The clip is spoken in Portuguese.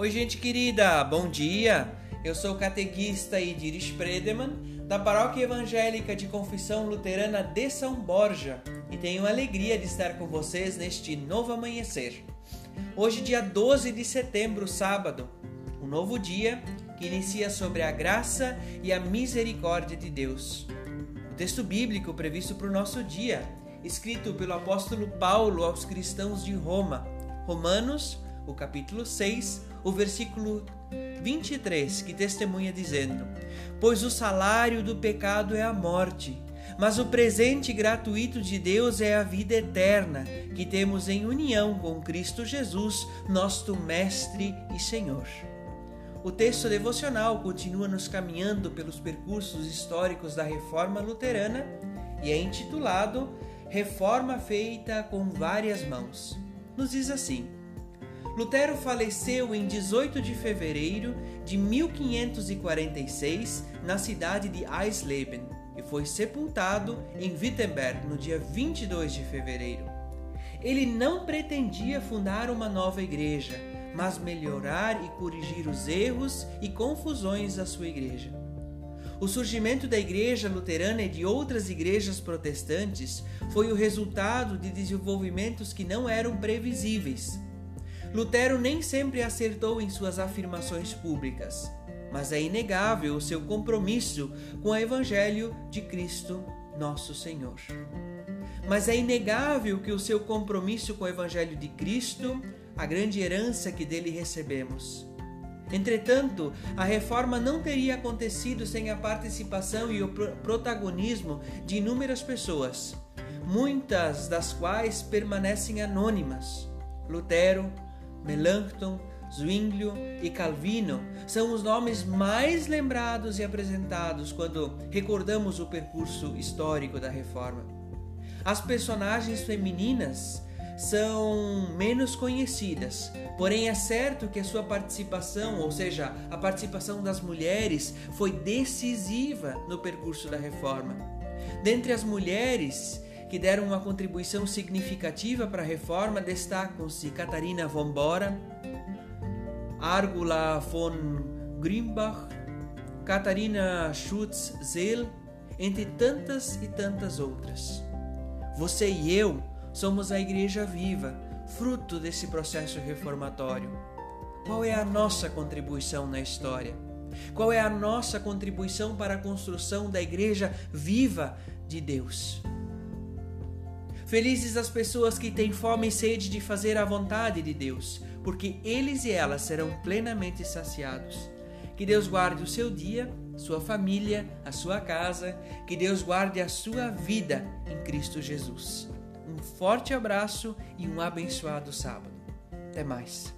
Oi, gente querida, bom dia! Eu sou o catequista Edir Spredeman, da Paróquia Evangélica de Confissão Luterana de São Borja, e tenho a alegria de estar com vocês neste novo amanhecer. Hoje, dia 12 de setembro, sábado, um novo dia que inicia sobre a graça e a misericórdia de Deus. O texto bíblico previsto para o nosso dia, escrito pelo apóstolo Paulo aos cristãos de Roma, Romanos, o capítulo 6, o versículo 23, que testemunha dizendo: "Pois o salário do pecado é a morte, mas o presente gratuito de Deus é a vida eterna, que temos em união com Cristo Jesus, nosso Mestre e Senhor." O texto devocional continua nos caminhando pelos percursos históricos da Reforma Luterana e é intitulado Reforma Feita com Várias Mãos. Nos diz assim: Lutero faleceu em 18 de fevereiro de 1546 na cidade de Eisleben e foi sepultado em Wittenberg no dia 22 de fevereiro. Ele não pretendia fundar uma nova igreja, mas melhorar e corrigir os erros e confusões da sua igreja. O surgimento da Igreja Luterana e de outras igrejas protestantes foi o resultado de desenvolvimentos que não eram previsíveis. Lutero nem sempre acertou em suas afirmações públicas, mas é inegável o seu compromisso com o Evangelho de Cristo, nosso Senhor. Mas é inegável que o seu compromisso com o Evangelho de Cristo, a grande herança que dele recebemos. Entretanto, a reforma não teria acontecido sem a participação e o protagonismo de inúmeras pessoas, muitas das quais permanecem anônimas. Lutero, Melanchthon, Zwinglio e Calvino são os nomes mais lembrados e apresentados quando recordamos o percurso histórico da Reforma. As personagens femininas são menos conhecidas, porém é certo que a sua participação, ou seja, a participação das mulheres, foi decisiva no percurso da Reforma. Dentre as mulheres que deram uma contribuição significativa para a Reforma, destacam-se Catarina von Bora, Argula von Grimbach, Catarina Schutz-Zell, entre tantas e tantas outras. Você e eu somos a Igreja viva, fruto desse processo reformatório. Qual é a nossa contribuição na história? Qual é a nossa contribuição para a construção da Igreja viva de Deus? Felizes as pessoas que têm fome e sede de fazer a vontade de Deus, porque eles e elas serão plenamente saciados. Que Deus guarde o seu dia, sua família, a sua casa, que Deus guarde a sua vida em Cristo Jesus. Um forte abraço e um abençoado sábado. Até mais.